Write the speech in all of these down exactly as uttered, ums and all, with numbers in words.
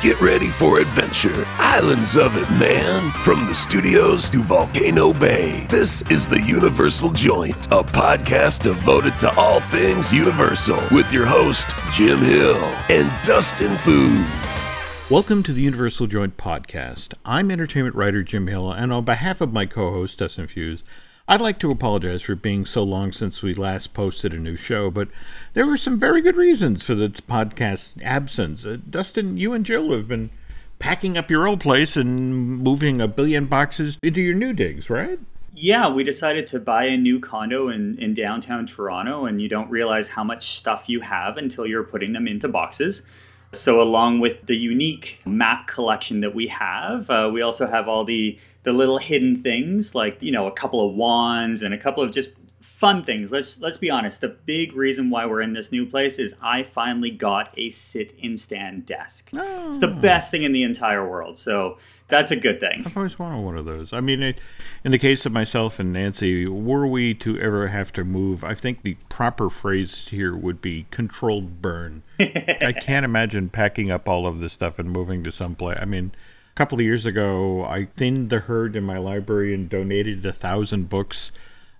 Get ready for adventure. Islands of it, man. From the studios to Volcano Bay, this is The Universal Joint, a podcast devoted to all things Universal, with your host, Jim Hill and Dustin Fuhs. Welcome to the Universal Joint Podcast. I'm entertainment writer Jim Hill, and on behalf of my co-host, Dustin Fuhs, I'd like to apologize for being so long since we last posted a new show, but there were some very good reasons for the podcast's absence. Uh, Dustin, you and Jill have been packing up your old place and moving a billion boxes into your new digs, right? Yeah, we decided to buy a new condo in, in downtown Toronto, and you don't realize how much stuff you have until you're putting them into boxes. So along with the unique map collection that we have, uh, we also have all the, the little hidden things like, you know, a couple of wands and a couple of just fun things. Let's let's be honest. The big reason why we're in this new place is I finally got a sit-in-stand desk. Oh. It's the best thing in the entire world. So that's a good thing. I've always wanted one of those. I mean, it, in the case of myself and Nancy, were we to ever have to move, I think the proper phrase here would be controlled burn. I can't imagine packing up all of this stuff and moving to someplace. I mean, a couple of years ago, I thinned the herd in my library and donated a thousand books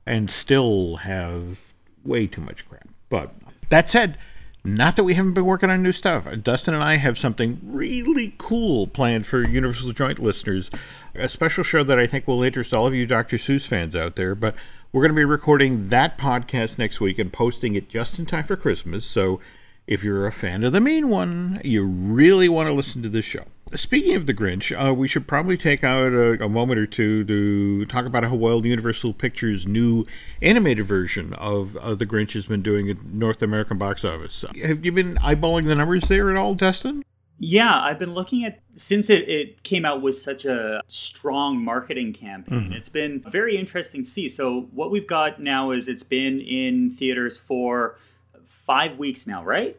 and still have way too much crap. But that said, not that we haven't been working on new stuff. Dustin and I have something really cool planned for Universal Joint listeners, a special show that I think will interest all of you Doctor Seuss fans out there. But we're going to be recording that podcast next week and posting it just in time for Christmas. So if you're a fan of the mean one, you really want to listen to this show. Speaking of the Grinch, uh, we should probably take out a, a moment or two to talk about how well Universal Pictures' new animated version of uh, the Grinch has been doing at North American box office. Have you been eyeballing the numbers there at all, Dustin? Yeah, I've been looking at, since it, it came out with such a strong marketing campaign, mm-hmm. It's been very interesting to see. So what we've got now is it's been in theaters for five weeks now, right?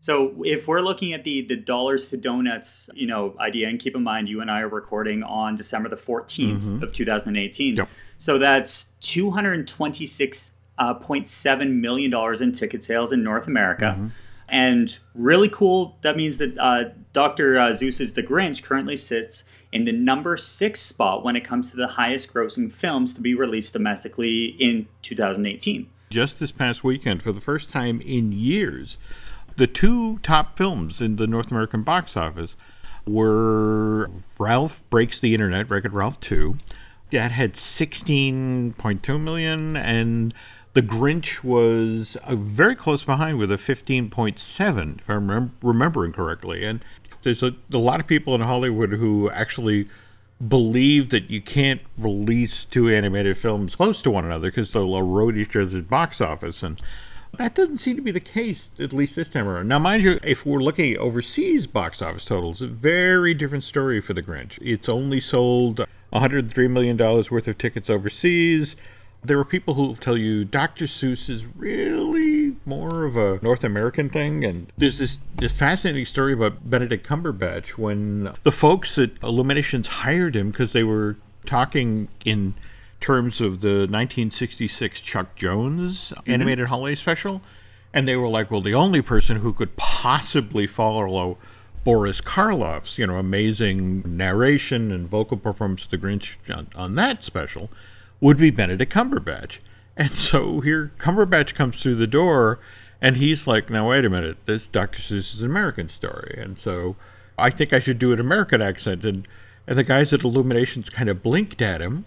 So if we're looking at the the dollars to donuts, you know, idea, and keep in mind, you and I are recording on December the fourteenth mm-hmm. of two thousand eighteen. Yep. So that's two hundred twenty-six point seven million dollars in ticket sales in North America. Mm-hmm. And really cool. That means that uh, Doctor Uh, Seuss's The Grinch currently sits in the number six spot when it comes to the highest grossing films to be released domestically in two thousand eighteen. Just this past weekend, for the first time in years, the two top films in the North American box office were Ralph Breaks the Internet, Wreck-It Ralph two. That had sixteen point two million dollars, and The Grinch was uh, very close behind with a fifteen point seven, if I'm remem- remembering correctly. And there's a, a lot of people in Hollywood who actually believe that you can't release two animated films close to one another because they'll erode each other's box office. And that doesn't seem to be the case, at least this time around. Now, mind you, if we're looking at overseas box office totals, a very different story for The Grinch. It's only sold one hundred three million dollars worth of tickets overseas. There are people who tell you Doctor Seuss is really more of a North American thing. And there's this, this fascinating story about Benedict Cumberbatch when the folks at Illumination hired him because they were talking in terms of the nineteen sixty-six Chuck Jones animated mm-hmm. holiday special. And they were like, well, the only person who could possibly follow Boris Karloff's, you know, amazing narration and vocal performance of The Grinch on, on that special would be Benedict Cumberbatch. And so here Cumberbatch comes through the door and he's like, now, wait a minute, this Doctor Seuss is an American story. And so I think I should do an American accent. And, and the guys at Illuminations kind of blinked at him,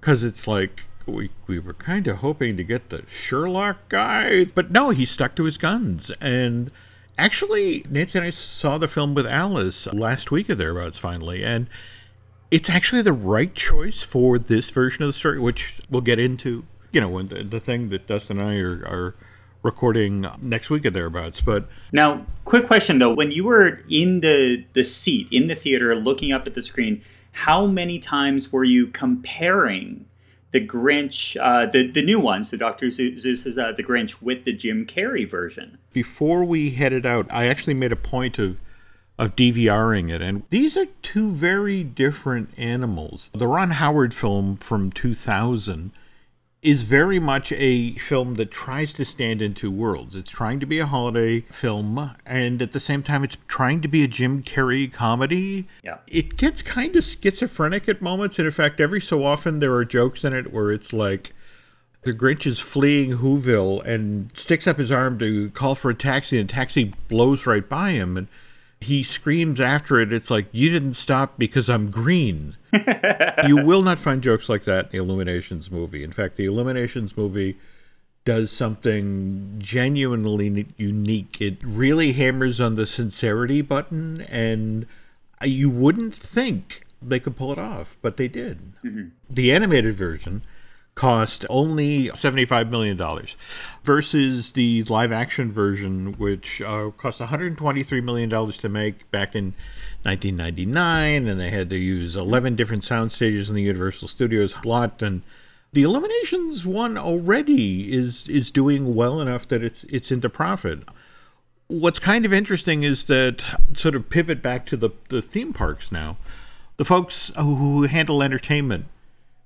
because it's like, we, we were kind of hoping to get the Sherlock guy. But no, he stuck to his guns. And actually, Nancy and I saw the film with Alice last week or thereabouts, finally. And it's actually the right choice for this version of the story, which we'll get into, you know, when the, the thing that Dustin and I are, are recording next week or thereabouts. But now, quick question, though. When you were in the, the seat, in the theater, looking up at the screen, how many times were you comparing the Grinch, uh, the, the new ones, the Doctor Seuss's uh, The Grinch, with the Jim Carrey version? Before we headed out, I actually made a point of, of DVRing it. And these are two very different animals. The Ron Howard film from two thousand is very much a film that tries to stand in two worlds. It's trying to be a holiday film, and at the same time, it's trying to be a Jim Carrey comedy. Yeah. It gets kind of schizophrenic at moments, and in fact, every so often there are jokes in it where it's like, the Grinch is fleeing Whoville and sticks up his arm to call for a taxi, and a taxi blows right by him, and he screams after it, it's like, you didn't stop because I'm green. You will not find jokes like that in the Illuminations movie. In fact, the Illuminations movie does something genuinely unique. It really hammers on the sincerity button, and you wouldn't think they could pull it off, but they did. Mm-hmm. The animated version cost only seventy-five million dollars versus the live-action version, which uh, cost one hundred twenty-three million dollars to make back in nineteen ninety-nine, and they had to use eleven different sound stages in the Universal Studios lot. And the Illuminations one already is is doing well enough that it's it's into profit. What's kind of interesting is that, sort of pivot back to the, the theme parks now, the folks who handle entertainment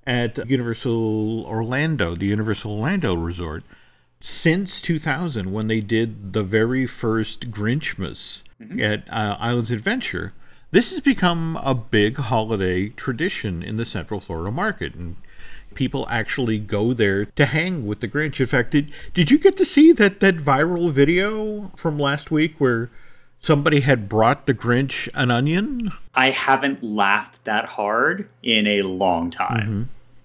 at Universal Orlando, the Universal Orlando Resort, since two thousand, when they did the very first Grinchmas mm-hmm. at uh, Islands of Adventure, this has become a big holiday tradition in the Central Florida market, and people actually go there to hang with the Grinch. In fact, did, did you get to see that, that viral video from last week where somebody had brought the Grinch an onion? I haven't laughed that hard in a long time. Mm-hmm.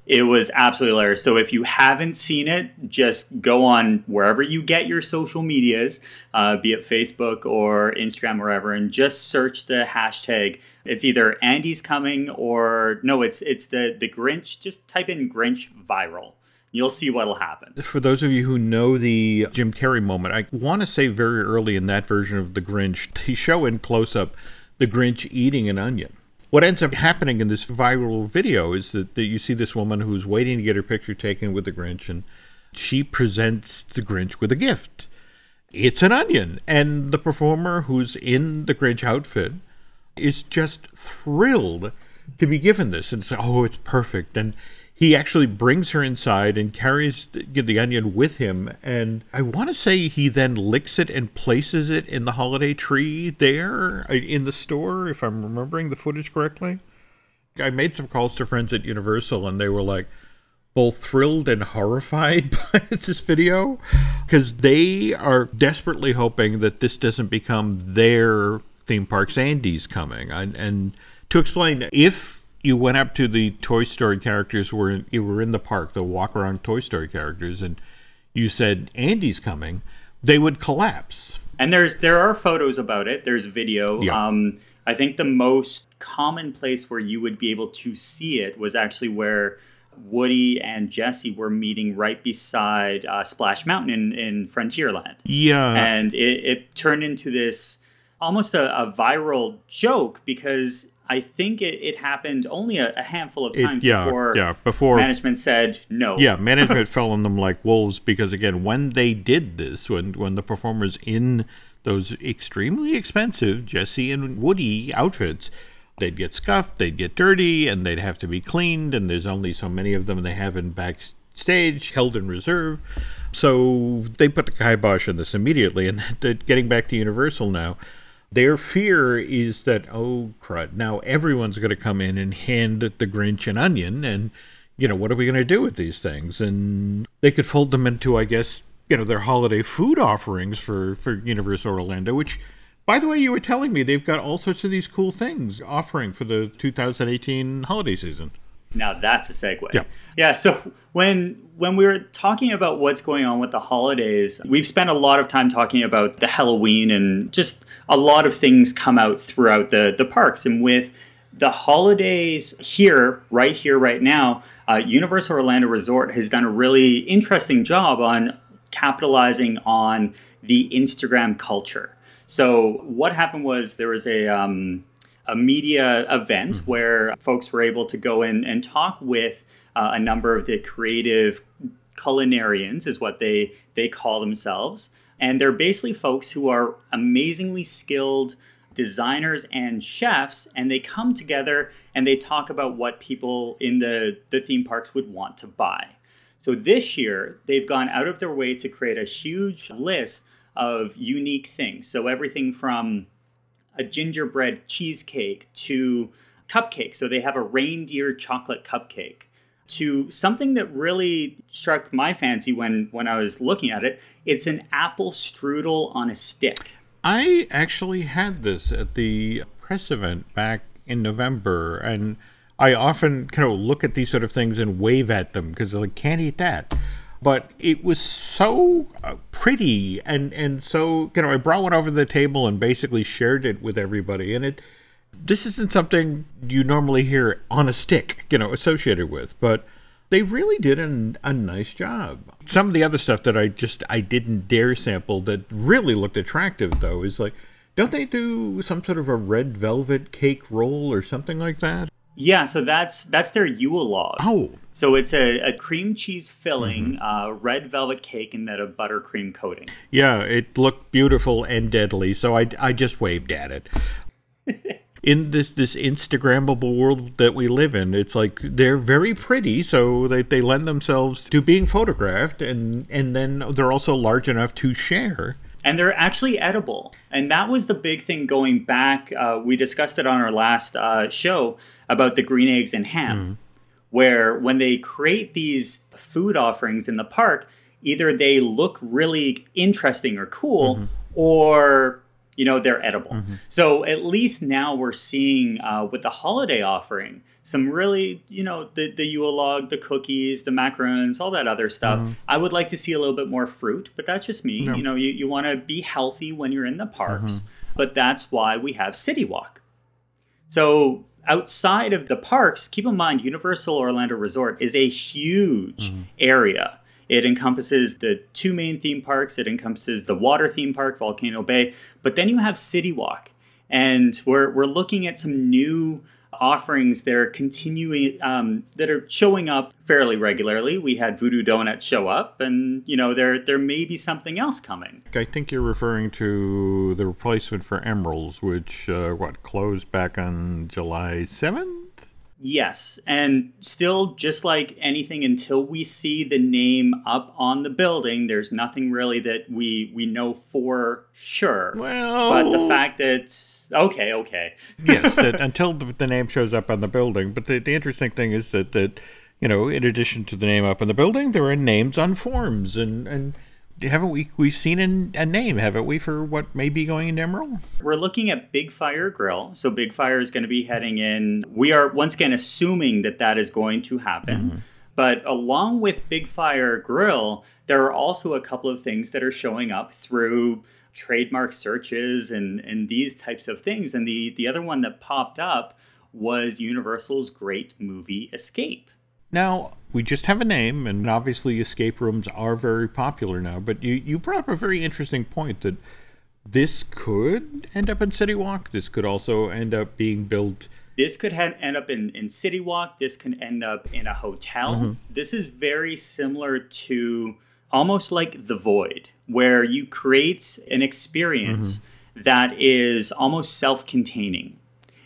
It was absolutely hilarious. So if you haven't seen it, just go on wherever you get your social medias, uh, be it Facebook or Instagram, wherever, and just search the hashtag. It's either Andy's coming or no, it's it's the, the Grinch. Just type in Grinch viral. You'll see what'll happen. For those of you who know the Jim Carrey moment, I want to say very early in that version of The Grinch, they show in close-up the Grinch eating an onion. What ends up happening in this viral video is that, that you see this woman who's waiting to get her picture taken with the Grinch, and she presents the Grinch with a gift. It's an onion. And the performer who's in the Grinch outfit is just thrilled to be given this. And it's like, oh, it's perfect. And he actually brings her inside and carries the, the onion with him. And I want to say he then licks it and places it in the holiday tree there in the store, if I'm remembering the footage correctly. I made some calls to friends at Universal, and they were like both thrilled and horrified by this video, because they are desperately hoping that this doesn't become their theme park's Andy's coming. And, and to explain, if you went up to the Toy Story characters were in, you were in the park, the walk-around Toy Story characters, and you said, Andy's coming, they would collapse. And there's there are photos about it. There's video. Yeah. Um, I think the most common place where you would be able to see it was actually where Woody and Jesse were meeting right beside uh, Splash Mountain in, in Frontierland. Yeah. And it, it turned into this almost a, a viral joke, because I think it, it happened only a, a handful of times it, yeah, before, yeah, before management said no. Yeah, management fell on them like wolves, because, again, when they did this, when, when the performers in those extremely expensive Jesse and Woody outfits, they'd get scuffed, they'd get dirty, and they'd have to be cleaned, and there's only so many of them they have in backstage, held in reserve. So they put the kibosh on this immediately, and getting back to Universal now, their fear is that, oh, crud, now everyone's going to come in and hand the Grinch an onion, and, you know, what are we going to do with these things? And they could fold them into, I guess, you know, their holiday food offerings for, for Universal Orlando, which, by the way, you were telling me they've got all sorts of these cool things offering for the two thousand eighteen holiday season. Now that's a segue. Yeah. Yeah. So when when we were talking about what's going on with the holidays, we've spent a lot of time talking about the Halloween, and just a lot of things come out throughout the, the parks. And with the holidays here, right here, right now, uh, Universal Orlando Resort has done a really interesting job on capitalizing on the Instagram culture. So what happened was there was a... Um, a media event where folks were able to go in and talk with uh, a number of the creative culinarians, is what they, they call themselves. And they're basically folks who are amazingly skilled designers and chefs, and they come together and they talk about what people in the, the theme parks would want to buy. So this year, they've gone out of their way to create a huge list of unique things. So everything from a gingerbread cheesecake to cupcakes. So they have a reindeer chocolate cupcake. To something that really struck my fancy when, when I was looking at it, it's an apple strudel on a stick. I actually had this at the press event back in November, and I often kind of look at these sort of things and wave at them because I like, can't eat that. But it was so uh, pretty, and, and so you know I brought one over to the table and basically shared it with everybody, and it. This isn't something you normally hear on a stick, you know, associated with, but they really did an, a nice job. Some of the other stuff that I just, I didn't dare sample that really looked attractive, though, is like, don't they do some sort of a red velvet cake roll or something like that? Yeah, so that's that's their Yule log. Oh. So it's a, a cream cheese filling, mm-hmm. uh, red velvet cake, and then a buttercream coating. Yeah, it looked beautiful and deadly, so I, I just waved at it. In this this Instagrammable world that we live in, it's like they're very pretty, so they, they lend themselves to being photographed, and, and then they're also large enough to share. And they're actually edible. And that was the big thing going back. Uh, we discussed it on our last uh, show about the green eggs and ham, mm. where when they create these food offerings in the park, either they look really interesting or cool, mm-hmm. or... you know, they're edible. Mm-hmm. So at least now we're seeing uh, with the holiday offering, some really, you know, the, the Yule log, the cookies, the macarons, all that other stuff. Mm-hmm. I would like to see a little bit more fruit, but that's just me. No. You know, you, you want to be healthy when you're in the parks, mm-hmm. but that's why we have City Walk. So outside of the parks, keep in mind, Universal Orlando Resort is a huge mm-hmm. area. It encompasses the two main theme parks. It encompasses the water theme park, Volcano Bay. But then you have City Walk. And we're we're looking at some new offerings that are continuing, um, that are showing up fairly regularly. We had Voodoo Donut show up. And, you know, there there may be something else coming. I think you're referring to the replacement for Emeralds, which, uh, what, closed back on July seventh? Yes, and still, just like anything, until we see the name up on the building, there's nothing really that we we know for sure. Well... But the fact that... Okay, okay. yes, that until the, the name shows up on the building. But the, the interesting thing is that, that, you know, in addition to the name up on the building, there are names on forms. And, and haven't we we've seen a, a name, haven't we, for what may be going into Emerald? We're looking at Big Fire Grill. So Big Fire is going to be heading in. We are, once again, assuming that that is going to happen. Mm-hmm. But along with Big Fire Grill, there are also a couple of things that are showing up through trademark searches and, and these types of things. And the, the other one that popped up was Universal's Great Movie Escape. Now, we just have a name, and obviously escape rooms are very popular now, but you, you brought up a very interesting point that this could end up in City Walk. This could also end up being built. This could ha- end up in, in City Walk. This can end up in a hotel. Mm-hmm. This is very similar to almost like The Void, where you create an experience mm-hmm. that is almost self-containing.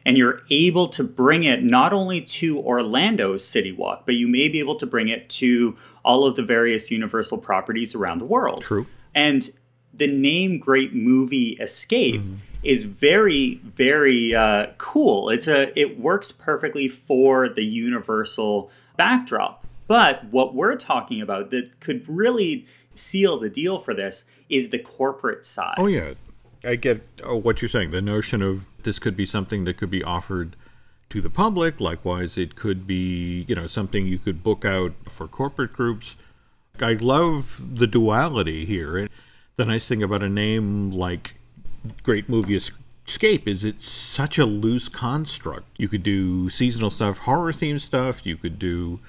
And you're able to bring it not only to Orlando's City Walk, but you may be able to bring it to all of the various Universal properties around the world. True. And the name Great Movie Escape mm-hmm. is very, very uh, cool. It's a it works perfectly for the Universal backdrop. But what we're talking about that could really seal the deal for this is the corporate side. Oh, yeah. I get oh, what you're saying, the notion of this could be something that could be offered to the public. Likewise, it could be, you know, something you could book out for corporate groups. I love the duality here. And the nice thing about a name like Great Movie Escape is it's such a loose construct. You could do seasonal stuff, horror-themed stuff. You could do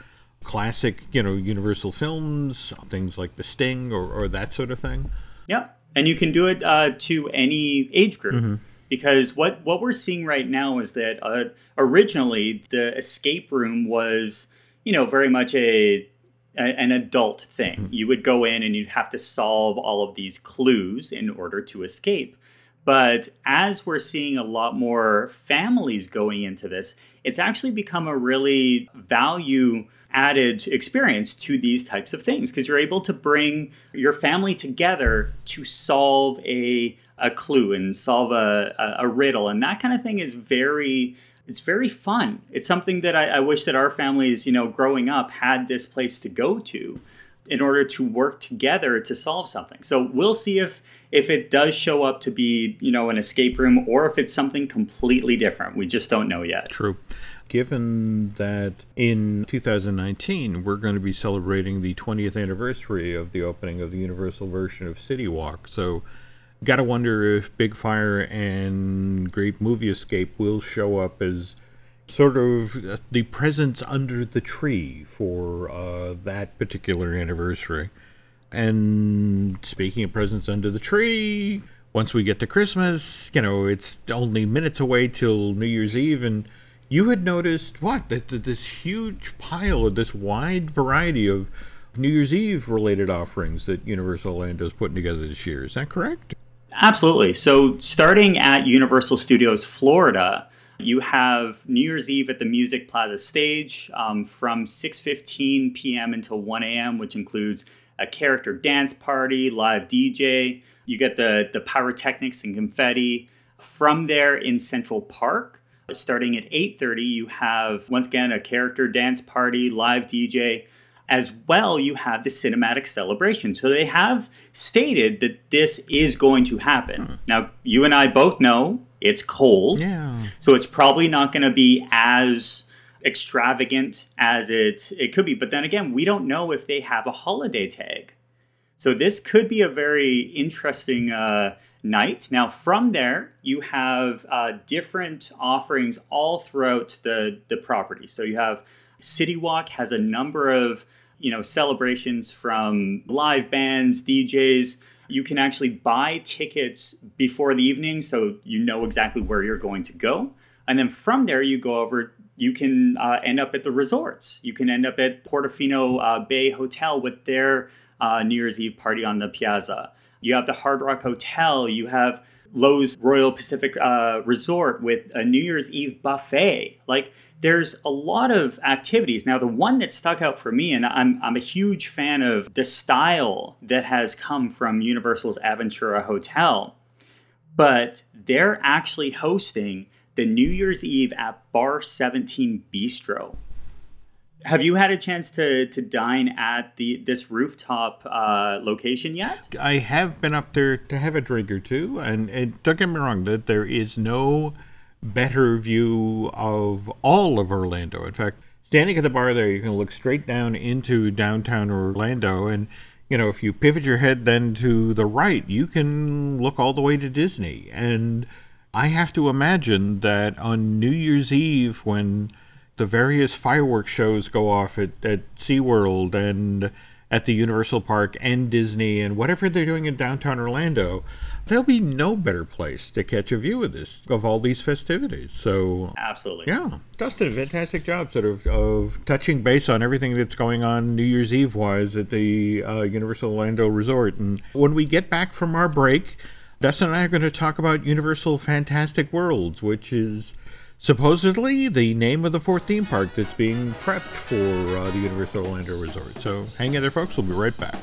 classic, you know, Universal films, things like The Sting or, or that sort of thing. Yep. And you can do it uh, to any age group mm-hmm. because what, what we're seeing right now is that uh, originally the escape room was, you know, very much a, a an adult thing. Mm-hmm. You would go in and you'd have to solve all of these clues in order to escape. But as we're seeing a lot more families going into this, it's actually become a really value-added experience to these types of things, because you're able to bring your family together to solve a, a clue and solve a, a, a riddle. And that kind of thing is very... It's very fun. It's something that I, I wish that our families, you know, growing up had this place to go to in order to work together to solve something. So we'll see if if it does show up to be, you know, an escape room or if it's something completely different. We just don't know yet. True. Given that in two thousand nineteen, we're going to be celebrating the twentieth anniversary of the opening of the Universal version of City Walk. So gotta wonder if Big Fire and Great Movie Escape will show up as sort of the presents under the tree for uh, that particular anniversary. And speaking of presents under the tree, once we get to Christmas, you know, it's only minutes away till New Year's Eve, and you had noticed, what, this huge pile, this wide variety of New Year's Eve related offerings that Universal Orlando's putting together this year. Is that correct? Absolutely. So starting at Universal Studios Florida, you have New Year's Eve at the Music Plaza stage um, from six fifteen p.m. until one a.m., which includes a character dance party, live D J. You get the, the pyrotechnics and confetti. From there in Central Park, starting at eight thirty, you have, once again, a character dance party, live D J. As well, you have the cinematic celebration. So they have stated that this is going to happen. Hmm. Now, you and I both know it's cold. Yeah. So it's probably not going to be as extravagant as it, it could be. But then again, we don't know if they have a holiday tag. So this could be a very interesting uh, night. Now, from there, you have uh, different offerings all throughout the, the property. So you have... City Walk has a number of, you know, celebrations from live bands, D Js. You can actually buy tickets before the evening, so you know exactly where you're going to go. And then from there, you go over, you can uh, end up at the resorts. You can end up at Portofino uh, Bay Hotel with their uh, New Year's Eve party on the piazza. You have the Hard Rock Hotel. You have Lowe's Royal Pacific uh, Resort with a New Year's Eve buffet. Like, there's a lot of activities. Now, the one that stuck out for me, and I'm I'm a huge fan of the style that has come from Universal's Aventura Hotel, but they're actually hosting the New Year's Eve at Bar seventeen Bistro. Have you had a chance to to dine at the this rooftop uh, location yet? I have been up there to have a drink or two, and, and don't get me wrong, that there is no better view of all of Orlando. In fact, standing at the bar there, you can look straight down into downtown Orlando, and you know, if you pivot your head then to the right, you can look all the way to Disney. And I have to imagine that on New Year's Eve, when the various fireworks shows go off at, at SeaWorld and at the Universal Park and Disney and whatever they're doing in downtown Orlando, there'll be no better place to catch a view of this, of all these festivities. So absolutely. Yeah. Dustin, fantastic job sort of, of touching base on everything that's going on New Year's Eve-wise at the uh, Universal Orlando Resort. And when we get back from our break, Dustin and I are going to talk about Universal Fantastic Worlds, which is supposedly the name of the fourth theme park that's being prepped for uh, the Universal Orlando Resort. So hang in there, folks. We'll be right back.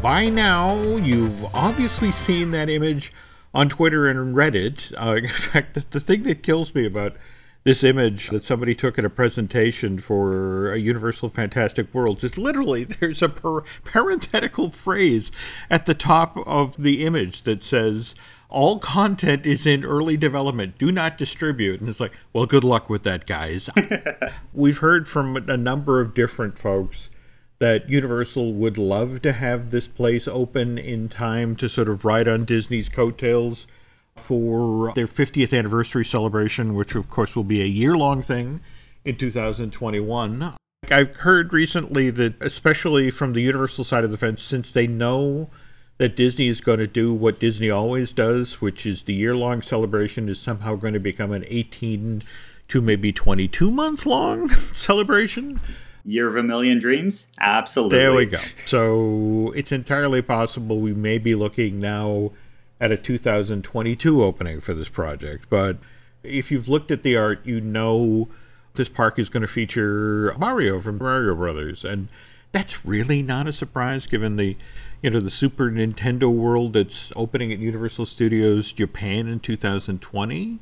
By now, you've obviously seen that image on Twitter and Reddit. Uh, in fact, the, the thing that kills me about this image that somebody took at a presentation for a Universal Fantastic Worlds is literally there's a per- parenthetical phrase at the top of the image that says, all content is in early development. Do not distribute. And it's like, well, good luck with that, guys. We've heard from a number of different folks that Universal would love to have this place open in time to sort of ride on Disney's coattails for their fiftieth anniversary celebration, which of course will be a year-long thing in two thousand twenty-one. I've heard recently that, especially from the Universal side of the fence, since they know that Disney is going to do what Disney always does, which is the year-long celebration is somehow going to become an eighteen to maybe twenty-two month long celebration. Year of a Million Dreams? Absolutely. There we go. So it's entirely possible we may be looking now at a two thousand twenty-two opening for this project. But if you've looked at the art, you know this park is going to feature Mario from Mario Brothers. And that's really not a surprise given the, you know, the Super Nintendo World that's opening at Universal Studios Japan in two thousand twenty.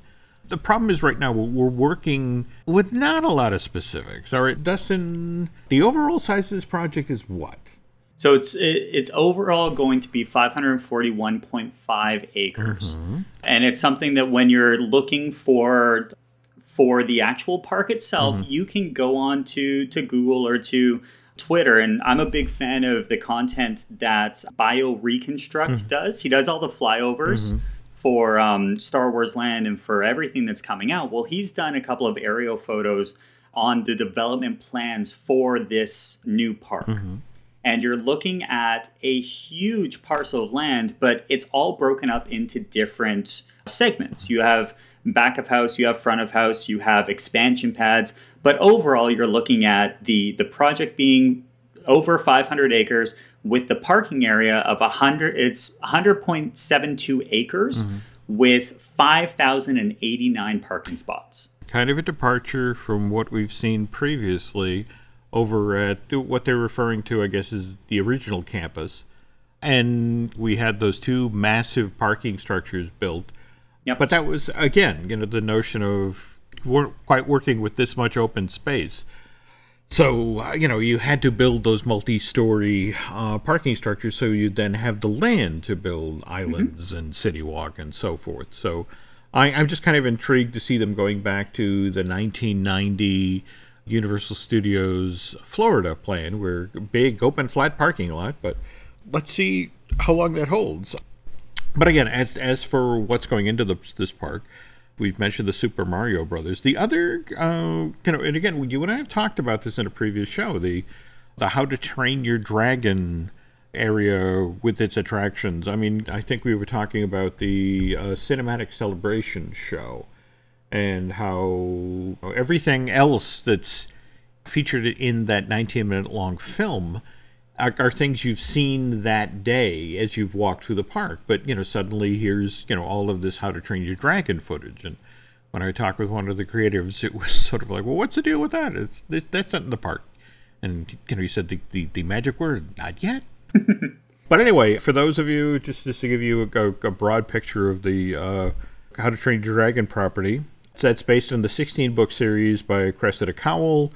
The problem is right now we're working with not a lot of specifics. All right, Dustin, the overall size of this project is what? So it's it's overall going to be five hundred forty-one point five acres. Mm-hmm. And it's something that when you're looking for for the actual park itself, mm-hmm. you can go on to, to Google or to Twitter. And I'm a big fan of the content that BioReconstruct mm-hmm. does. He does all the flyovers. Mm-hmm. for um, Star Wars Land and for everything that's coming out. Well, he's done a couple of aerial photos on the development plans for this new park. Mm-hmm. And you're looking at a huge parcel of land, but it's all broken up into different segments. You have back of house, you have front of house, you have expansion pads. But overall, you're looking at the, the project being over five hundred acres with the parking area of one hundred, it's one hundred point seven two acres mm-hmm. with five thousand eighty-nine parking spots. Kind of a departure from what we've seen previously over at what they're referring to, I guess, is the original campus. And we had those two massive parking structures built. Yep. But that was, again, you know, the notion of weren't quite working with this much open space. So, uh, you know, you had to build those multi-story uh, parking structures so you'd then have the land to build islands mm-hmm. and City Walk and so forth. So I, I'm just kind of intrigued to see them going back to the nineteen ninety Universal Studios Florida plan, where big open flat parking lot, but let's see how long that holds. But again, as as for what's going into the, this park, we've mentioned the Super Mario Brothers. The other, uh, you know, and again, you and I have talked about this in a previous show, the the How to Train Your Dragon area with its attractions. I mean, I think we were talking about the uh, Cinematic Celebration show and how everything else that's featured in that nineteen-minute long film are, are things you've seen that day as you've walked through the park. But, you know, suddenly here's, you know, all of this How to Train Your Dragon footage. And when I talked with one of the creatives, it was sort of like, well, what's the deal with that? It's That's not in the park. And, you know, he said the, the, the magic word, not yet. But anyway, for those of you, just, just to give you a, a broad picture of the uh, How to Train Your Dragon property, so that's based on the sixteen-book series by Cressida Cowell,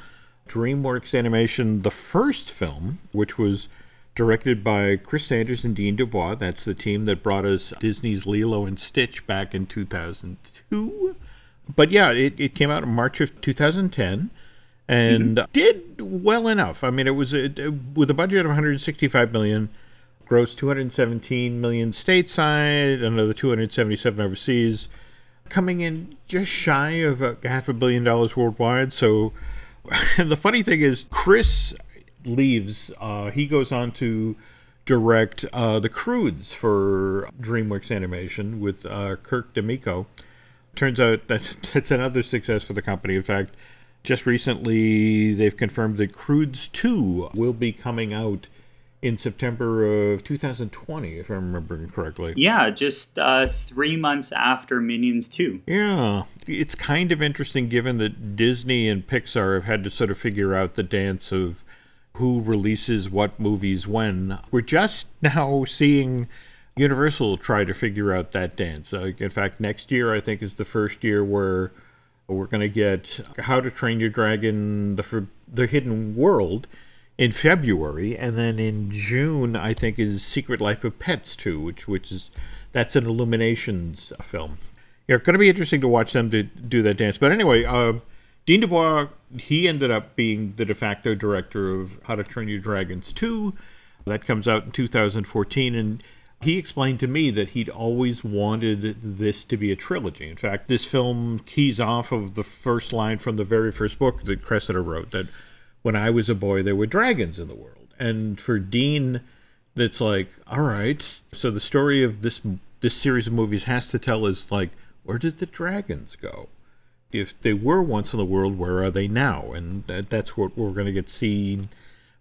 DreamWorks Animation, the first film, which was directed by Chris Sanders and Dean Dubois. That's the team that brought us Disney's Lilo and Stitch back in two thousand two. But yeah, it, it came out in March of two thousand ten and mm-hmm. did well enough. I mean, it was a, with a budget of one hundred sixty-five million dollars, grossed two hundred seventeen million dollars stateside, another two hundred seventy-seven million dollars overseas, coming in just shy of a half a billion dollars worldwide. So and the funny thing is, Chris leaves. Uh, he goes on to direct uh, The Croods for DreamWorks Animation with uh, Kirk D'Amico. Turns out that that's another success for the company. In fact, just recently, they've confirmed that Croods two will be coming out in September of two thousand twenty, if I'm remembering correctly. Yeah, just uh, three months after Minions two. Yeah, it's kind of interesting given that Disney and Pixar have had to sort of figure out the dance of who releases what movies when. We're just now seeing Universal try to figure out that dance. Uh, in fact, next year, I think, is the first year where we're going to get How to Train Your Dragon, The, the Hidden World, in February, and then in June, I think, is Secret Life of Pets two, which which is, that's an Illuminations film. Yeah, it's going to be interesting to watch them to do that dance. But anyway, uh, Dean Dubois, he ended up being the de facto director of How to Train Your Dragons two. That comes out in two thousand fourteen, and he explained to me that he'd always wanted this to be a trilogy. In fact, this film keys off of the first line from the very first book that Cressida wrote, that when I was a boy, there were dragons in the world. And for Dean, it's like, all right, so the story of this this series of movies has to tell is like, where did the dragons go? if they were once in the world, where are they now? And that's what we're going to get seen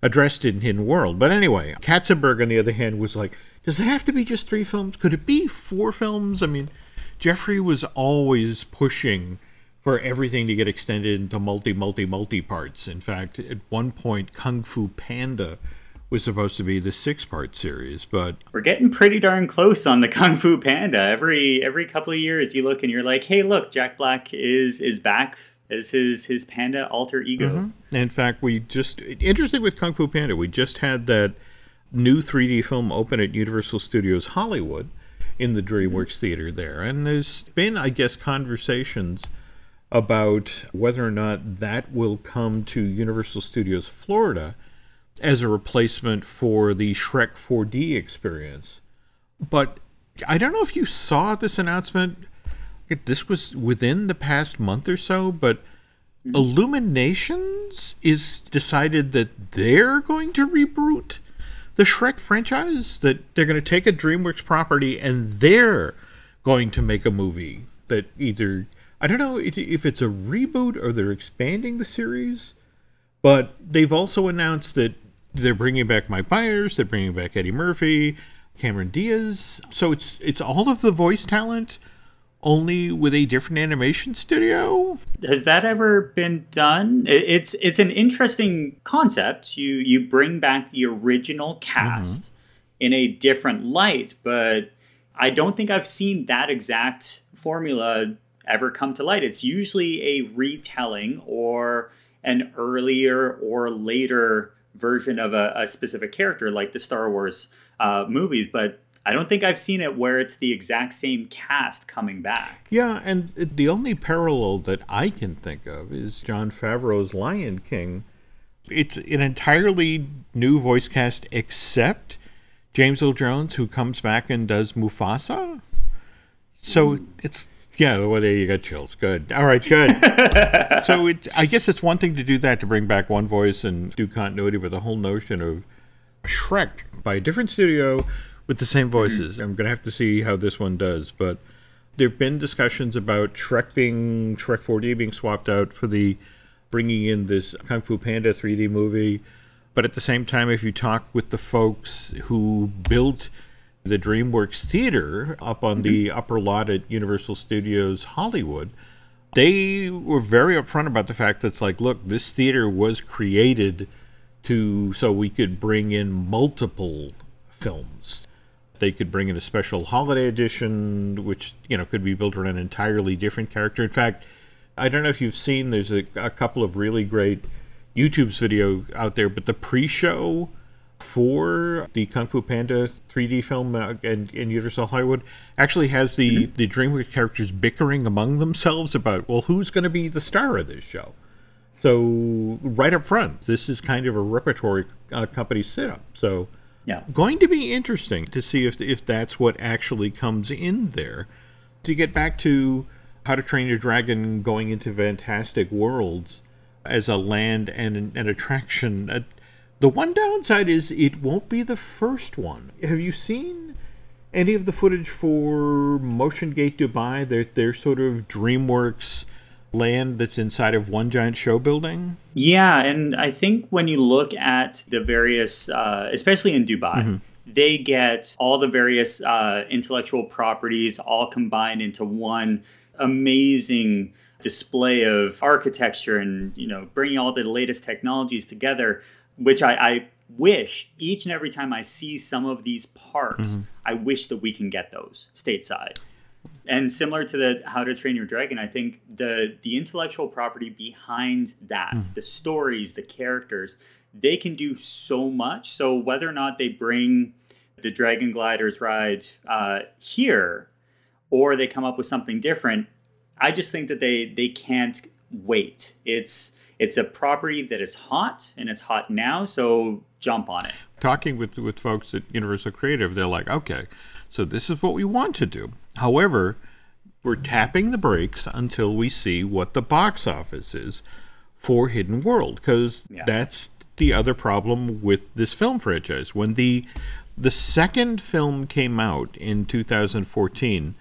addressed in Hidden World. But anyway, Katzenberg, on the other hand, was like, does it have to be just three films? Could it be four films? I mean, Jeffrey was always pushing for everything to get extended into multi, multi, multi parts. In fact, at one point, Kung Fu Panda was supposed to be the six-part series, but we're getting pretty darn close on the Kung Fu Panda. Every every couple of years, you look and you're like, "Hey, look, Jack Black is is back as his his panda alter ego." Mm-hmm. In fact, we just interesting with Kung Fu Panda. We just had that new three D film open at Universal Studios Hollywood in the DreamWorks Theater there, and there's been, I guess, conversations about whether or not that will come to Universal Studios Florida as a replacement for the Shrek four D experience. But I don't know if you saw this announcement. This was within the past month or so, but mm-hmm. Illuminations is decided that they're going to reboot the Shrek franchise, that they're going to take a DreamWorks property and they're going to make a movie that either, I don't know if it's a reboot or they're expanding the series, but they've also announced that they're bringing back Mike Myers, they're bringing back Eddie Murphy, Cameron Diaz. So it's it's all of the voice talent, only with a different animation studio. Has that ever been done? It's it's an interesting concept. You you bring back the original cast mm-hmm. in a different light, but I don't think I've seen that exact formula ever come to light. It's usually a retelling or an earlier or later version of a, a specific character, like the Star Wars uh, movies, but I don't think I've seen it where it's the exact same cast coming back. Yeah, and the only parallel that I can think of is Jon Favreau's Lion King. It's an entirely new voice cast except James Earl Jones, who comes back and does Mufasa. So mm. it's... Yeah, well, there you got chills. Good. All right, good. So it, I guess it's one thing to do that, to bring back one voice and do continuity, but the whole notion of Shrek by a different studio with the same voices. I'm going to have to see how this one does, but there have been discussions about Shrek being, Shrek four D being swapped out for the bringing in this Kung Fu Panda three D movie. But at the same time, if you talk with the folks who built the DreamWorks Theater up on mm-hmm. the upper lot at Universal Studios Hollywood, they were very upfront about the fact that it's like, look, this theater was created to so we could bring in multiple films. They could bring in a special holiday edition, which, you know, could be built around an entirely different character. In fact, I don't know if you've seen, there's a, a couple of really great YouTube's video out there, but the pre-show for the Kung Fu Panda three D film uh, and, and Universal Hollywood actually has the, mm-hmm. the DreamWorks characters bickering among themselves about, well, who's going to be the star of this show? So right up front, this is kind of a repertory uh, company setup. So yeah, going to be interesting to see if if that's what actually comes in there. To get back to How to Train Your Dragon going into Fantastic Worlds as a land and an attraction, uh, the one downside is it won't be the first one. Have you seen any of the footage for Motion Gate Dubai? They're, they're sort of DreamWorks land that's inside of one giant show building? Yeah, and I think when you look at the various, uh, especially in Dubai, mm-hmm. they get all the various uh, intellectual properties all combined into one amazing display of architecture and, you know, bringing all the latest technologies together, which I, I wish each and every time I see some of these parks, mm-hmm. I wish that we can get those stateside. And similar to the How to Train Your Dragon, I think the, the intellectual property behind that, mm-hmm. the stories, the characters, they can do so much. So whether or not they bring the Dragon Gliders ride uh, here or they come up with something different, I just think that they they can't wait. It's... It's a property that is hot, and it's hot now, so jump on it. Talking with, with folks at Universal Creative, they're like, okay, so this is what we want to do. However, we're tapping the brakes until we see what the box office is for Hidden World, because yeah. that's the other problem with this film franchise. When the the second film came out in two thousand fourteen,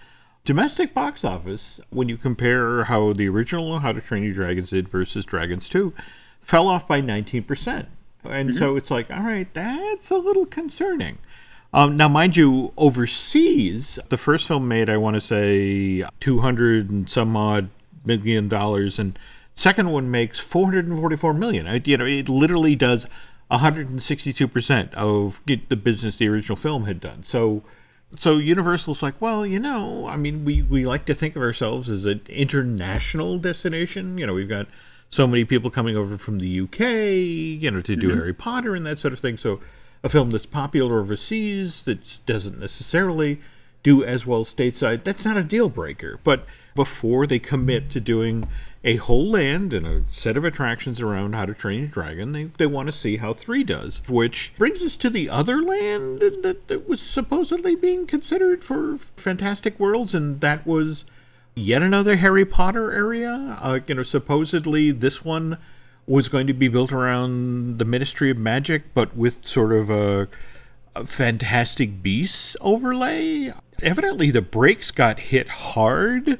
Domestic box office, when you compare how the original How to Train Your Dragons did versus Dragons two, fell off by nineteen percent. And mm-hmm. so it's like, all right, that's a little concerning. Um, now, mind you, overseas, the first film made, I want to say, two hundred and some odd million dollars, and second one makes four hundred forty-four million dollars. I, you know, it literally does one hundred sixty-two percent of the business the original film had done. So, so Universal's like, well, you know, I mean, we, we like to think of ourselves as an international destination. You know, we've got so many people coming over from the U K, you know, to do mm-hmm. Harry Potter and that sort of thing. So a film that's popular overseas that doesn't necessarily do as well stateside, that's not a deal breaker. But before they commit to doing a whole land and a set of attractions around How to Train Your Dragon, they, they want to see how three does, which brings us to the other land that, that was supposedly being considered for Fantastic Worlds, and that was yet another Harry Potter area. Uh, you know, supposedly this one was going to be built around the Ministry of Magic, but with sort of a, a Fantastic Beasts overlay. Evidently, the brakes got hit hard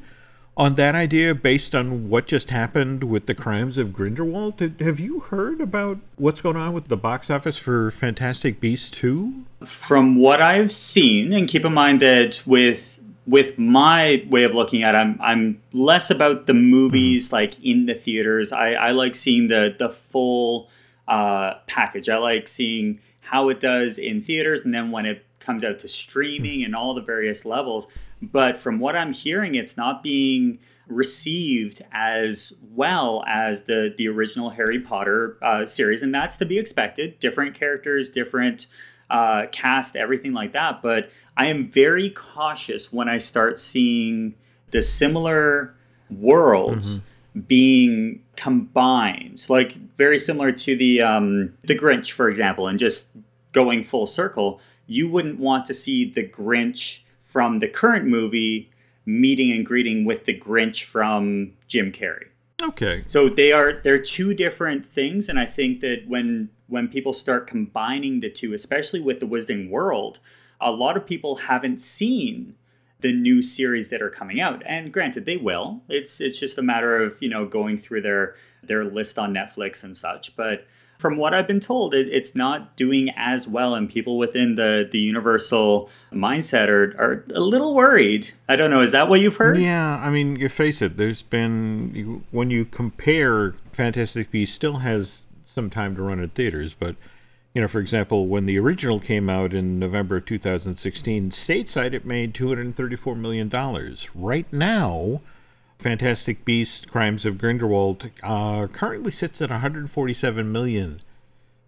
on that idea based on what just happened with the Crimes of Grindelwald. Did, have you heard about what's going on with the box office for Fantastic Beasts two? From what I've seen, and keep in mind that with With my way of looking at it, I'm, I'm less about the movies, mm-hmm. like, in the theaters. I, I like seeing the, the full uh, package. I like seeing how it does in theaters, and then when it comes out to streaming and all the various levels. But from what I'm hearing, it's not being received as well as the, the original Harry Potter uh, series, and that's to be expected. Different characters, different uh, cast, everything like that, but I am very cautious when I start seeing the similar worlds mm-hmm. being combined, like very similar to the um, the Grinch, for example, and just going full circle. You wouldn't want to see the Grinch from the current movie meeting and greeting with the Grinch from Jim Carrey. Okay. So they are they're two different things, and I think that when when people start combining the two, especially with the Wizarding World, a lot of people haven't seen the new series that are coming out. And granted, they will. It's it's just a matter of, you know, going through their their list on Netflix and such. But from what I've been told, it, it's not doing as well. And people within the, the Universal mindset are, are a little worried. I don't know. Is that what you've heard? Yeah. I mean, you face it. There's been, when you compare, Fantastic Beasts still has some time to run at theaters, but you know, for example, when the original came out in November of two thousand sixteen, stateside it made two hundred thirty-four million dollars. Right now, Fantastic Beasts: Crimes of Grindelwald uh, currently sits at one hundred forty-seven million dollars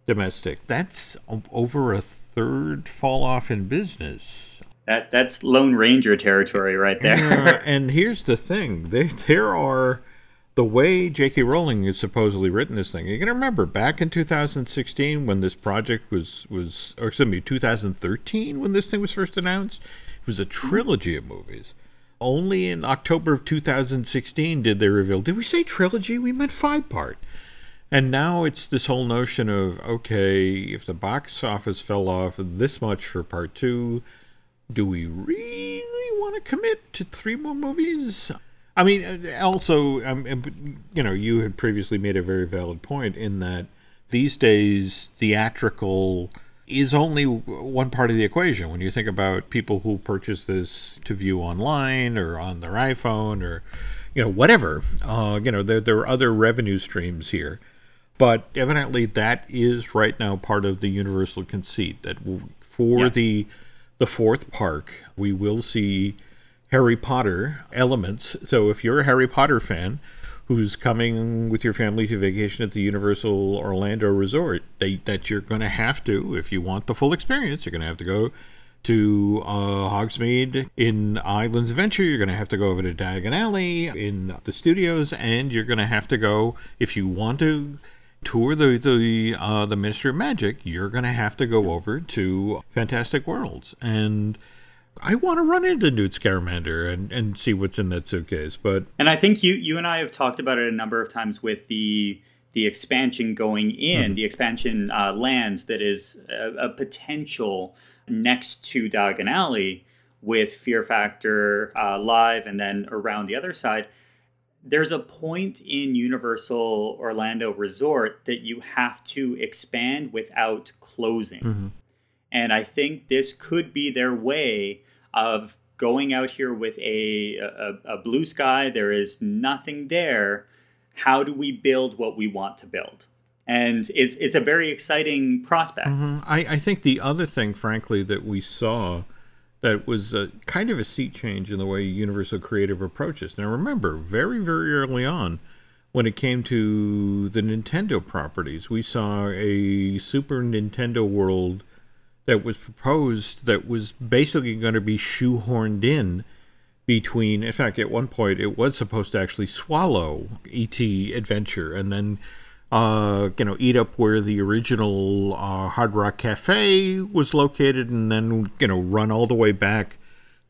domestic. That's over a third fall off in business. That that's Lone Ranger territory right there. and, uh, and here's the thing: there there are. The way J K. Rowling has supposedly written this thing, you can remember back in two thousand sixteen when this project was, was or excuse me, two thousand thirteen when this thing was first announced, it was a trilogy of movies. Only in October of two thousand sixteen did they reveal, did we say trilogy? We meant five-part. And now it's this whole notion of, okay, if the box office fell off this much for part two, do we really want to commit to three more movies? I mean, also, um, you know, you had previously made a very valid point in that these days theatrical is only one part of the equation. When you think about people who purchase this to view online or on their iPhone or, you know, whatever, uh, you know, there, there are other revenue streams here. But evidently that is right now part of the universal conceit that for yeah. the the fourth park, we will see Harry Potter elements. So if you're a Harry Potter fan who's coming with your family to vacation at the Universal Orlando Resort, they, that you're going to have to, if you want the full experience, you're going to have to go to uh, Hogsmeade in Islands of Adventure, you're going to have to go over to Diagon Alley in the studios, and you're going to have to go, if you want to tour the the, uh, the Ministry of Magic, you're going to have to go over to Fantastic Worlds. And I want to run into Newt Scamander and, and see what's in that suitcase. But and I think you, you and I have talked about it a number of times with the the expansion going in, mm-hmm. the expansion uh, lands that is a, a potential next to Diagon Alley, with Fear Factor uh, Live and then around the other side, there's a point in Universal Orlando Resort that you have to expand without closing. Mm-hmm. And I think this could be their way of going out here with a, a, a blue sky. There is nothing there. How do we build what we want to build? And it's it's a very exciting prospect. Mm-hmm. I, I think the other thing, frankly, that we saw that was a, kind of a sea change in the way Universal Creative approaches. Now, remember, very, very early on, when it came to the Nintendo properties, we saw a Super Nintendo World that was proposed that was basically going to be shoehorned in between, in fact, at one point, it was supposed to actually swallow E T Adventure and then Uh, you know, eat up where the original uh, Hard Rock Cafe was located, and then, you know, run all the way back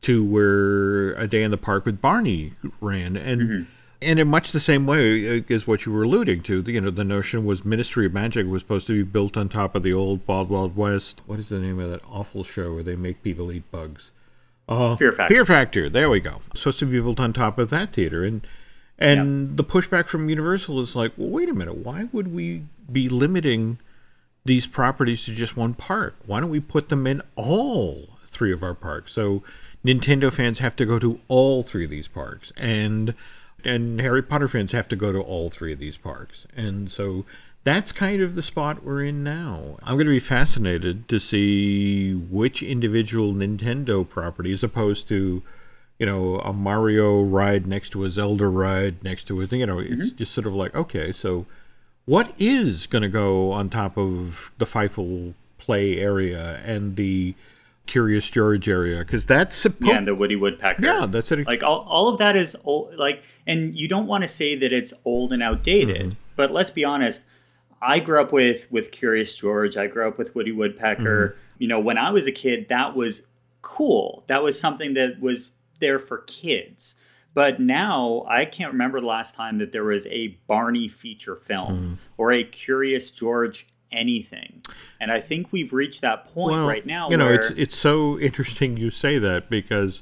to where A Day in the Park with Barney ran. And mm-hmm. and in much the same way as what you were alluding to, you know, the notion was Ministry of Magic was supposed to be built on top of the old Wild Wild West. What is the name of that awful show where they make people eat bugs? Uh, Fear Factor. Fear Factor. There we go. Supposed to be built on top of that theater. And And yep. the pushback from Universal is like, well, wait a minute. Why would we be limiting these properties to just one park? Why don't we put them in all three of our parks? So Nintendo fans have to go to all three of these parks. And and Harry Potter fans have to go to all three of these parks. And so that's kind of the spot we're in now. I'm going to be fascinated to see which individual Nintendo property, as opposed to, you know, a Mario ride next to a Zelda ride next to a thing, you know, it's mm-hmm. just sort of like, okay, so what is going to go on top of the Feifel play area and the Curious George area? Because that's supposed... Yeah, and the Woody Woodpecker. Yeah, that's it. Like, all, all of that is old, like, and you don't want to say that it's old and outdated, mm-hmm. but let's be honest, I grew up with, with Curious George, I grew up with Woody Woodpecker. Mm-hmm. You know, when I was a kid, that was cool. That was something that was there for kids. But now I can't remember the last time that there was a Barney feature film mm. or a Curious George anything. And I think we've reached that point well, right now. You know, where... it's it's so interesting you say that, because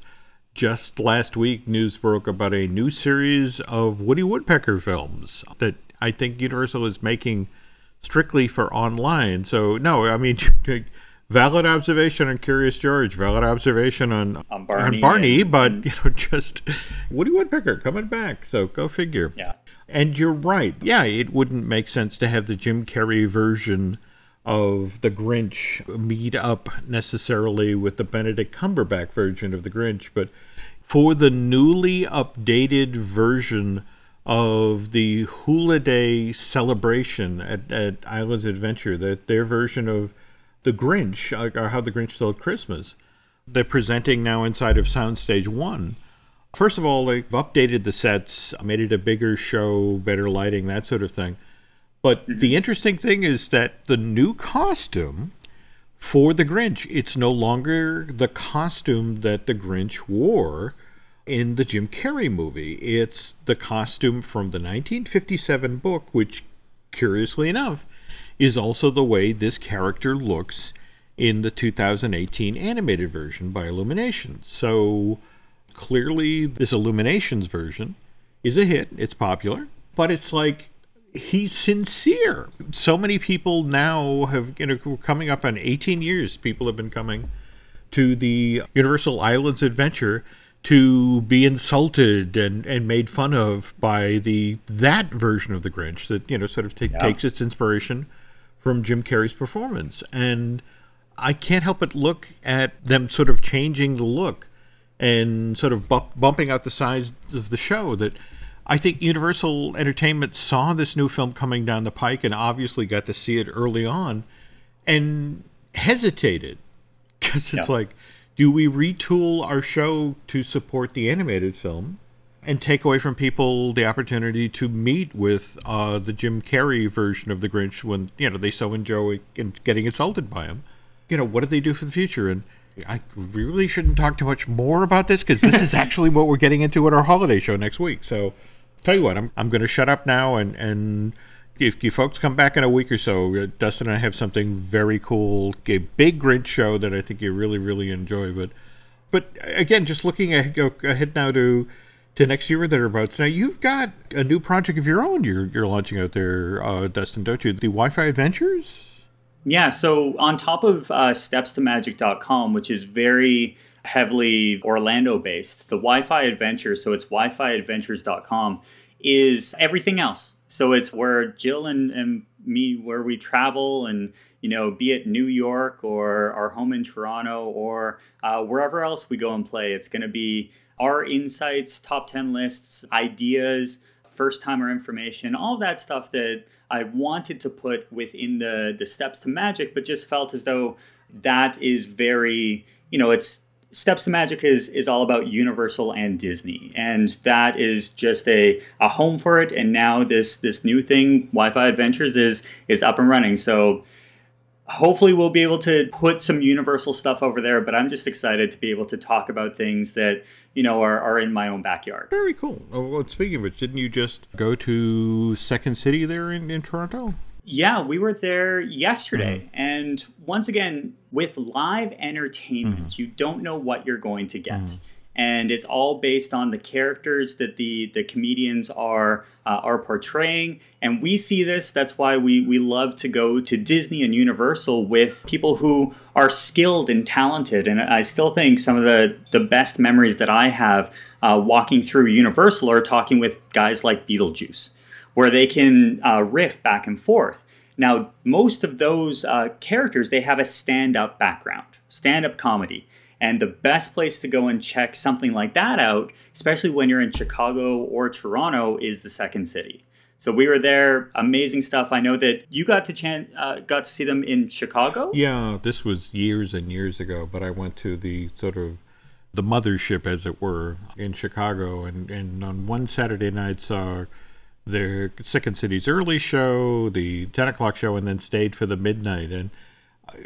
just last week news broke about a new series of Woody Woodpecker films that I think Universal is making strictly for online. So no, I mean... Valid observation on Curious George, valid observation on, on Barney, on Barney and, but, you know, just Woody Woodpecker coming back, so go figure. Yeah. And you're right. Yeah, it wouldn't make sense to have the Jim Carrey version of the Grinch meet up necessarily with the Benedict Cumberbatch version of the Grinch, but for the newly updated version of the Holiday celebration at, at Islands of Adventure, that their version of The Grinch, or How the Grinch Stole Christmas, they're presenting now inside of Soundstage one. First of all, they've updated the sets, made it a bigger show, better lighting, that sort of thing. But mm-hmm. the interesting thing is that the new costume for The Grinch, it's no longer the costume that The Grinch wore in the Jim Carrey movie. It's the costume from the nineteen fifty-seven book, which, curiously enough, is also the way this character looks in the two thousand eighteen animated version by Illumination. So clearly this Illumination's version is a hit, it's popular, but it's like, he's sincere. So many people now have, you know, coming up on eighteen years, people have been coming to the Universal Islands Adventure to be insulted and, and made fun of by the that version of the Grinch that, you know, sort of t- yeah. takes its inspiration from Jim Carrey's performance. And I can't help but look at them sort of changing the look and sort of bu- bumping out the size of the show, that I think Universal Entertainment saw this new film coming down the pike and obviously got to see it early on and hesitated, because it's yeah. like, do we retool our show to support the animated film and take away from people the opportunity to meet with uh, the Jim Carrey version of the Grinch when, you know, they so enjoy getting insulted by him? You know, what do they do for the future? And I really shouldn't talk too much more about this, because this is actually what we're getting into at our holiday show next week. So tell you what, I'm I'm going to shut up now, and, and if you folks come back in a week or so, Dustin and I have something very cool, a big Grinch show that I think you really, really enjoy, but... But again, just looking ahead now to to next year or thereabouts. Now, you've got a new project of your own you're, you're launching out there, uh, Dustin, don't you? The Wi-Fi Adventures? Yeah, so on top of uh, steps to magic dot com, which is very heavily Orlando-based, the Wi-Fi Adventures, so it's wi fi adventures dot com, is everything else. So it's where Jill and, and me, where we travel and, you know, be it New York or our home in Toronto or uh, wherever else we go and play. It's going to be our insights, top ten lists, ideas, first-timer information, all that stuff that I wanted to put within the, the Steps to Magic, but just felt as though that is very, you know, it's Steps to Magic is is all about Universal and Disney, and that is just a, a home for it. And now this this new thing, Wi-Fi Adventures, is is up and running. So hopefully we'll be able to put some Universal stuff over there, but I'm just excited to be able to talk about things that, you know, are, are in my own backyard. Very cool. Oh, well, speaking of which, didn't you just go to Second City there in, in Toronto? Yeah, we were there yesterday. Mm-hmm. And once again, with live entertainment, mm-hmm. you don't know what you're going to get. Mm-hmm. And it's all based on the characters that the, the comedians are uh, are portraying. And we see this. That's why we, we love to go to Disney and Universal with people who are skilled and talented. And I still think some of the, the best memories that I have uh, walking through Universal are talking with guys like Beetlejuice, where they can uh, riff back and forth. Now, most of those uh, characters, they have a stand-up background, stand-up comedy. And the best place to go and check something like that out, especially when you're in Chicago or Toronto, is the Second City. So we were there, amazing stuff. I know that you got to chan- uh, got to see them in Chicago? Yeah, this was years and years ago, but I went to the sort of the mothership, as it were, in Chicago. And, and on one Saturday night saw the Second City's early show, the ten o'clock show, and then stayed for the midnight. And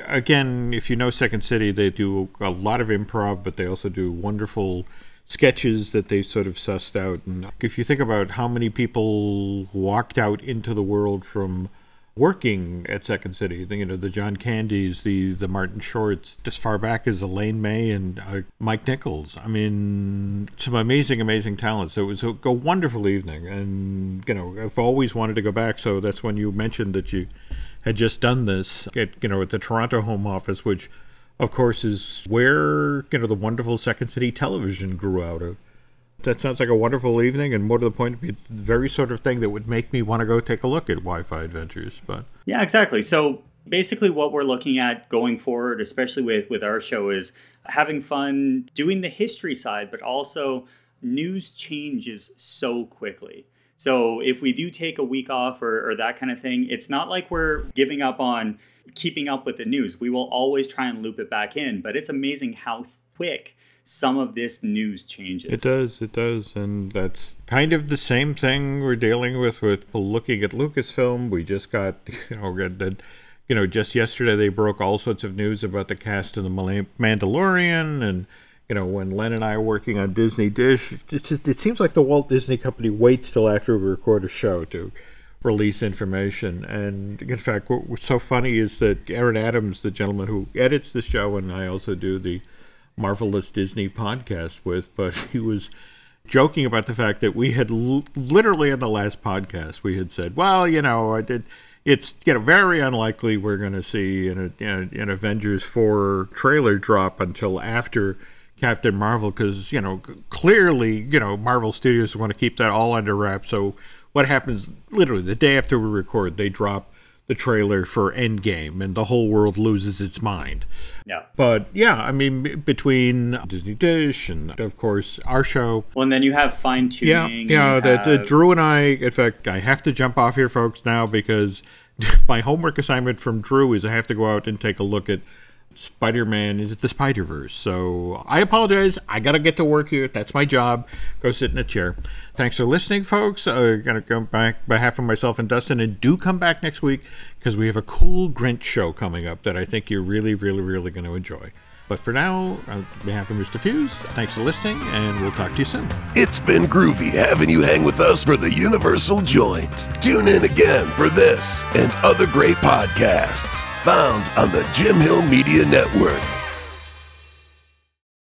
again, if you know Second City, they do a lot of improv, but they also do wonderful sketches that they sort of sussed out. And if you think about how many people walked out into the world from working at Second City, you know, the John Candies, the, the Martin Shorts, as far back as Elaine May and uh, Mike Nichols. I mean, some amazing, amazing talent. So it was a, a wonderful evening. And, you know, I've always wanted to go back. So that's when you mentioned that you had just done this at, you know, at the Toronto home office, which, of course, is where, you know, the wonderful Second City television grew out of. That sounds like a wonderful evening, and more to the point, the very sort of thing that would make me want to go take a look at Wi-Fi Adventures. But yeah, exactly. So basically what we're looking at going forward, especially with, with our show, is having fun doing the history side, but also news changes so quickly. So if we do take a week off or, or that kind of thing, it's not like we're giving up on keeping up with the news. We will always try and loop it back in, but it's amazing how quick some of this news changes. It does, it does. And that's kind of the same thing we're dealing with with looking at Lucasfilm. We just got, you know, you know, just yesterday they broke all sorts of news about the cast of The Mandalorian. And, you know, when Len and I are working on Disney Dish, it's just, it seems like the Walt Disney Company waits till after we record a show to release information. And in fact, what was so funny is that Aaron Adams, the gentleman who edits the show, and I also do the Marvelous Disney podcast with, but he was joking about the fact that we had l- literally in the last podcast we had said, well, you know, I did, it's, you know, very unlikely we're going to see an, an, an Avengers four trailer drop until after Captain Marvel, because, you know, clearly, you know, Marvel Studios want to keep that all under wraps. So what happens literally the day after we record, they drop the trailer for Endgame, and the whole world loses its mind. Yeah. But yeah, I mean, between Disney Dish and, of course, our show. Well, and then you have fine-tuning. Yeah, yeah. That have... Drew and I, in fact, I have to jump off here, folks, now, because my homework assignment from Drew is I have to go out and take a look at Spider-Man Into the Spider-Verse. So I apologize. I got to get to work here. That's my job. Go sit in a chair. Thanks for listening, folks. I'm going to come back on behalf of myself and Dustin, and do come back next week because we have a cool Grinch show coming up that I think you're really, really, really going to enjoy. But for now, on behalf of Mister Fuhs, thanks for listening, and we'll talk to you soon. It's been groovy having you hang with us for the Universal Joint. Tune in again for this and other great podcasts found on the Jim Hill Media Network.